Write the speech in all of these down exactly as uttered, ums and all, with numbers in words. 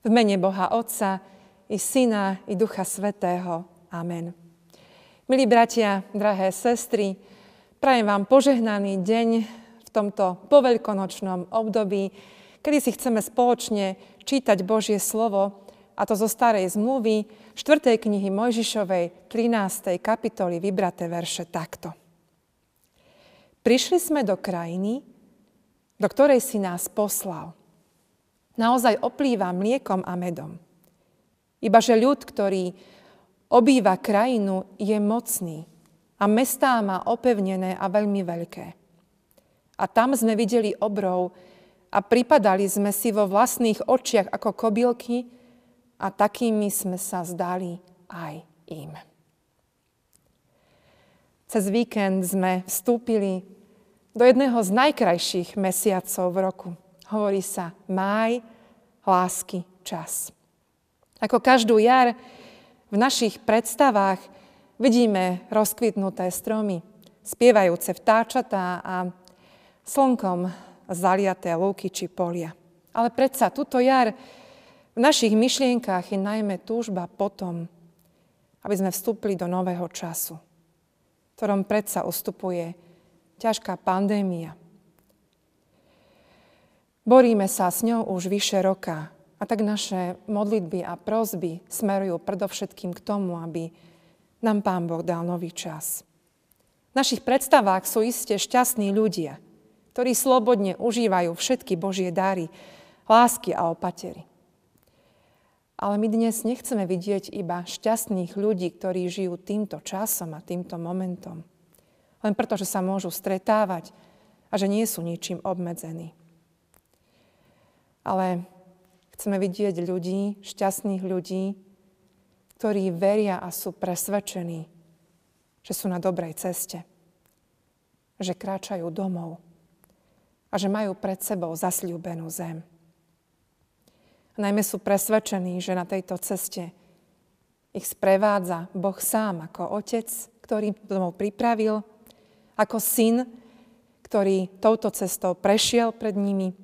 V mene Boha Otca i Syna i Ducha Svätého. Amen. Milí bratia, drahé sestry, prajem vám požehnaný deň v tomto poveľkonočnom období, kedy si chceme spoločne čítať Božie slovo, a to zo Starej zmluvy, štvrtej knihy Mojžišovej, trinástej kapitoly, vybraté verše takto. Prišli sme do krajiny, do ktorej si nás poslal. Naozaj oplýva mliekom a medom. Ibaže ľud, ktorý obýva krajinu, je mocný a mestá má opevnené a veľmi veľké. A tam sme videli obrov a pripadali sme si vo vlastných očiach ako kobylky a takými sme sa zdali aj im. Cez víkend sme vstúpili do jedného z najkrajších mesiacov v roku. Hovorí sa máj, lásky, čas. Ako každú jar v našich predstavách vidíme rozkvitnuté stromy, spievajúce vtáčatá a slnkom zaliaté lúky či polia. Ale predsa túto jar v našich myšlienkách je najmä túžba potom, aby sme vstúpili do nového času, v ktorom predsa ustupuje ťažká pandémia. Boríme sa s ňou už vyše roka a tak naše modlitby a prosby smerujú predovšetkým k tomu, aby nám Pán Boh dal nový čas. V našich predstavách sú iste šťastní ľudia, ktorí slobodne užívajú všetky Božie dary, lásky a opatery. Ale my dnes nechceme vidieť iba šťastných ľudí, ktorí žijú týmto časom a týmto momentom, len preto, že sa môžu stretávať a že nie sú ničím obmedzení. Ale chceme vidieť ľudí, šťastných ľudí, ktorí veria a sú presvedčení, že sú na dobrej ceste, že kráčajú domov a že majú pred sebou zasľúbenú zem. A najmä sú presvedčení, že na tejto ceste ich sprevádza Boh sám ako Otec, ktorý domov pripravil, ako Syn, ktorý touto cestou prešiel pred nimi,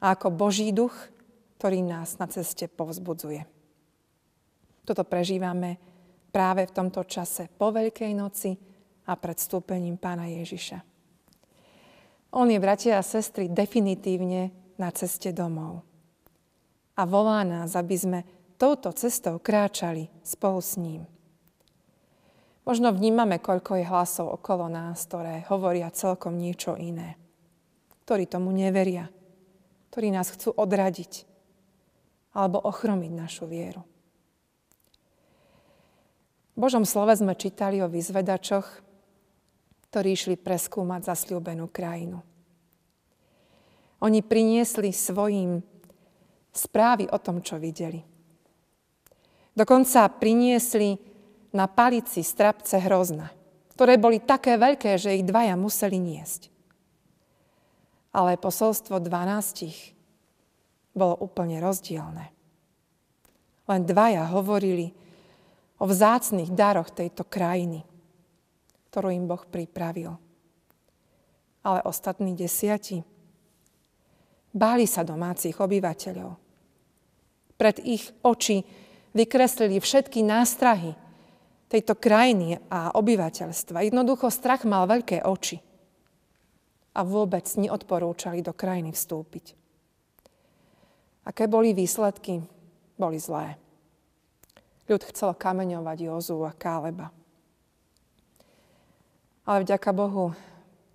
a ako Boží duch, ktorý nás na ceste povzbudzuje. Toto prežívame práve v tomto čase po Veľkej noci a pred vstúpením Pána Ježiša. On je, bratia a sestry, definitívne na ceste domov. A volá nás, aby sme touto cestou kráčali spolu s ním. Možno vnímame, koľko je hlasov okolo nás, ktoré hovoria celkom niečo iné, ktorí tomu neveria, ktorí nás chcú odradiť alebo ochromiť našu vieru. V Božom slove sme čítali o vyzvedačoch, ktorí išli preskúmať zasľúbenú krajinu. Oni priniesli svojim správy o tom, čo videli. Dokonca priniesli na palici strapce hrozna, ktoré boli také veľké, že ich dvaja museli niesť. Ale posolstvo dvanástich bolo úplne rozdielne. Len dvaja hovorili o vzácnych daroch tejto krajiny, ktorú im Boh pripravil. Ale ostatní desiati báli sa domácich obyvateľov. Pred ich oči vykreslili všetky nástrahy tejto krajiny a obyvateľstva. Jednoducho strach mal veľké oči a vôbec neodporúčali do krajiny vstúpiť. Aké boli výsledky? Boli zlé. Ľud chcel kameňovať Jozú a Káleba. Ale vďaka Bohu,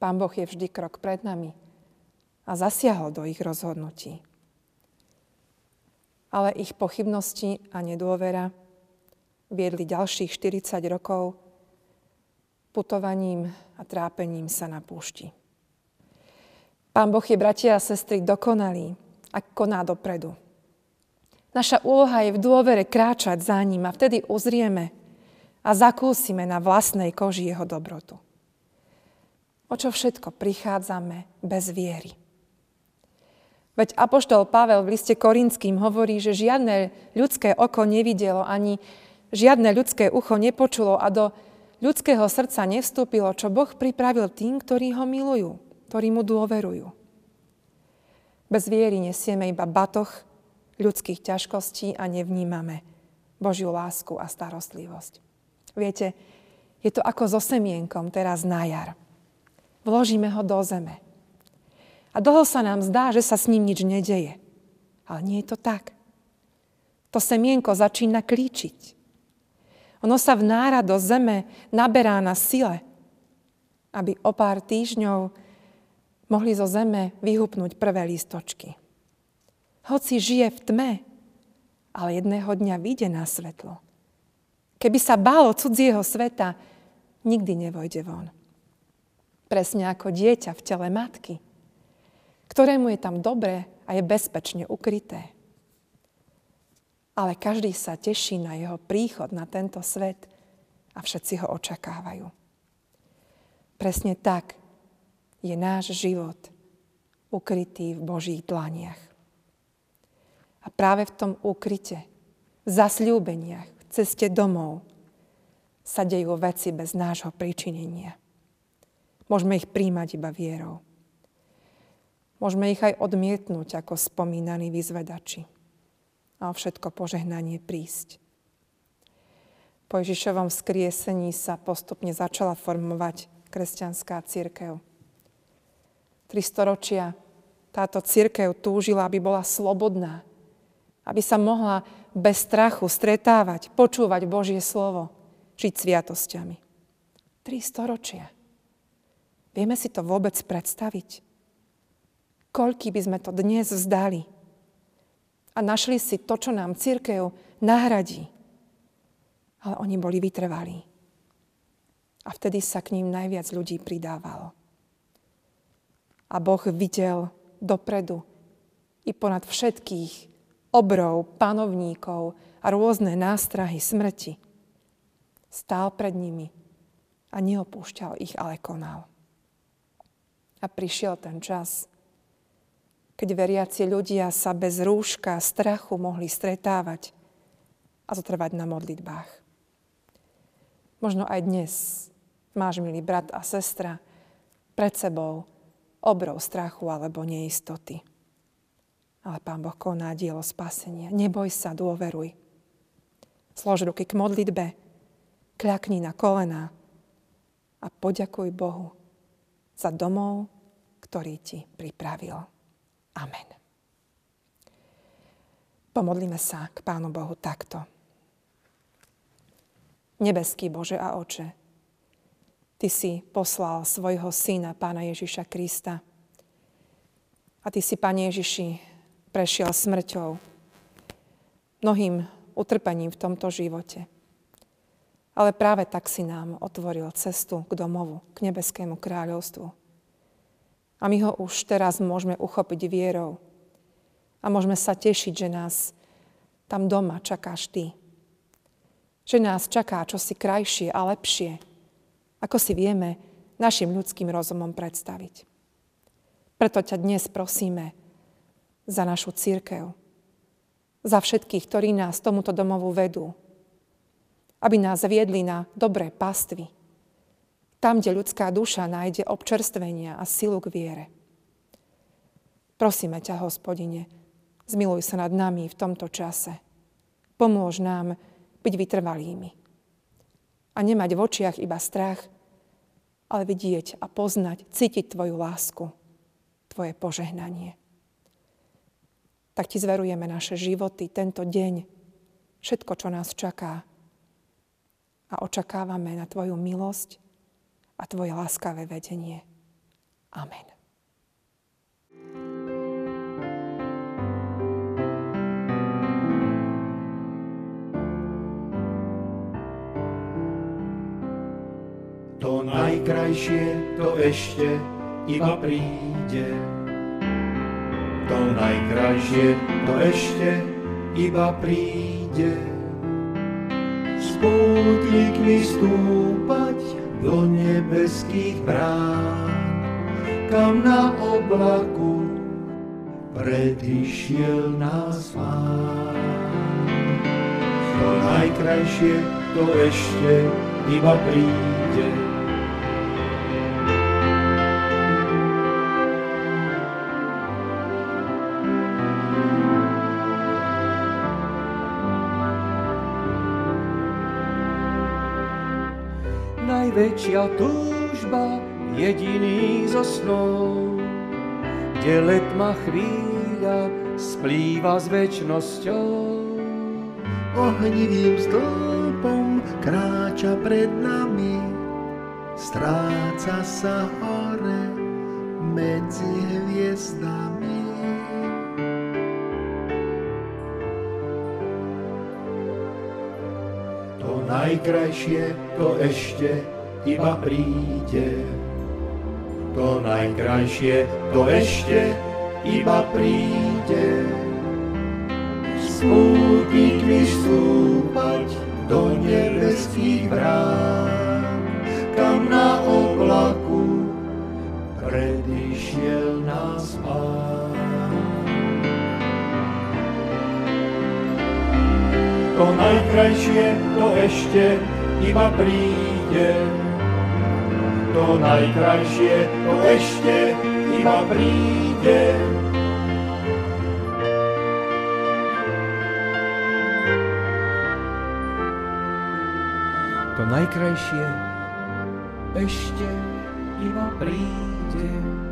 Pán Boh je vždy krok pred nami a zasiahol do ich rozhodnutí. Ale ich pochybnosti a nedôvera viedli ďalších štyridsať rokov putovaním a trápením sa na púšti. Pán Boh je, bratia a sestry, dokonalý a koná dopredu. Naša úloha je v dôvere kráčať za ním a vtedy uzrieme a zakúsime na vlastnej koži jeho dobrotu. O čo všetko prichádzame bez viery. Veď apoštol Pavel v liste Korinským hovorí, že žiadne ľudské oko nevidelo, ani žiadne ľudské ucho nepočulo a do ľudského srdca nevstúpilo, čo Boh pripravil tým, ktorí ho milujú, ktorí mu dôverujú. Bez viery nesieme iba batoh ľudských ťažkostí a nevnímame Božiu lásku a starostlivosť. Viete, je to ako so semienkom teraz na jar. Vložíme ho do zeme. A dlho sa nám zdá, že sa s ním nič nedeje. Ale nie je to tak. To semienko začína klíčiť. Ono sa vnára do zeme, naberá na sile, aby o pár týždňov mohli zo zeme vyhupnúť prvé lístočky. Hoci žije v tme, ale jedného dňa vyjde na svetlo. Keby sa bálo cudzieho sveta, nikdy nevojde von. Presne ako dieťa v tele matky, ktorému je tam dobre a je bezpečne ukryté. Ale každý sa teší na jeho príchod na tento svet a všetci ho očakávajú. Presne tak je náš život ukrytý v Božích dlaniach. A práve v tom úkryte, v zasľúbeniach, v ceste domov sa dejú veci bez nášho pričinenia. Môžeme ich príjmať iba vierou. Môžeme ich aj odmietnúť ako spomínaní vyzvedači. A o všetko požehnanie prísť. Po Ježišovom vzkriesení sa postupne začala formovať kresťanská cirkev. Tri storočia táto cirkev túžila, aby bola slobodná, aby sa mohla bez strachu stretávať, počúvať Božie slovo, žiť sviatosťami. Tri storočia. Vieme si to vôbec predstaviť? Koľký by sme to dnes vzdali? A našli si to, čo nám cirkev nahradí. Ale oni boli vytrvalí. A vtedy sa k ním najviac ľudí pridávalo. A Boh videl dopredu i ponad všetkých obrov, panovníkov a rôzne nástrahy smrti. Stál pred nimi a neopúšťal ich, ale konal. A prišiel ten čas, keď veriaci ľudia sa bez rúška a strachu mohli stretávať a zotrvať na modlitbách. Možno aj dnes máš, milý brat a sestra, pred sebou obrov strachu alebo neistoty. Ale Pán Boh koná dielo spasenia. Neboj sa, dôveruj. Slož ruky k modlitbe, kľakni na kolená a poďakuj Bohu za domov, ktorý ti pripravil. Amen. Pomodlíme sa k Pánu Bohu takto. Nebeský Bože a Oče, Ty si poslal svojho Syna, Pána Ježiša Krista. A Ty si, Pane Ježiši, prešiel smrťou, mnohým utrpením v tomto živote. Ale práve tak si nám otvoril cestu k domovu, k nebeskému kráľovstvu. A my ho už teraz môžeme uchopiť vierou. A môžeme sa tešiť, že nás tam doma čakáš Ty. Že nás čaká čosi krajšie a lepšie, ako si vieme našim ľudským rozumom predstaviť. Preto ťa dnes prosíme za našu cirkev, za všetkých, ktorí nás tomuto domovu vedú, aby nás viedli na dobré pastvy, tam, kde ľudská duša nájde občerstvenia a silu k viere. Prosíme ťa, Hospodine, zmiluj sa nad nami v tomto čase. Pomôž nám byť vytrvalými. A nemať v očiach iba strach, ale vidieť a poznať, cítiť Tvoju lásku, Tvoje požehnanie. Tak Ti zverujeme naše životy, tento deň, všetko, čo nás čaká. A očakávame na Tvoju milosť a Tvoje láskavé vedenie. Amen. To najkrajšie, to ešte iba príde. To najkrajšie, to ešte iba príde. S pútnikmi stúpať do nebeských brán, kam na oblaku predišiel nás Pán. To najkrajšie, to ešte iba príde. najväčšia túžba, jediný zo snov, kde letma chvíľa splýva s večnosťou. Ohnivým stĺpom kráča pred nami, stráca sa hore medzi hviezdami. To najkrajšie, to ešte iba príde. To najkrajšie, to ešte iba príde. Smutník víš vstúpať do nebeských brán, kam na oblaku predišiel nás Pán. To najkrajšie, to ešte iba príde. To najkrajšie, to ešte iba príde. To najkrajšie ešte iba príde.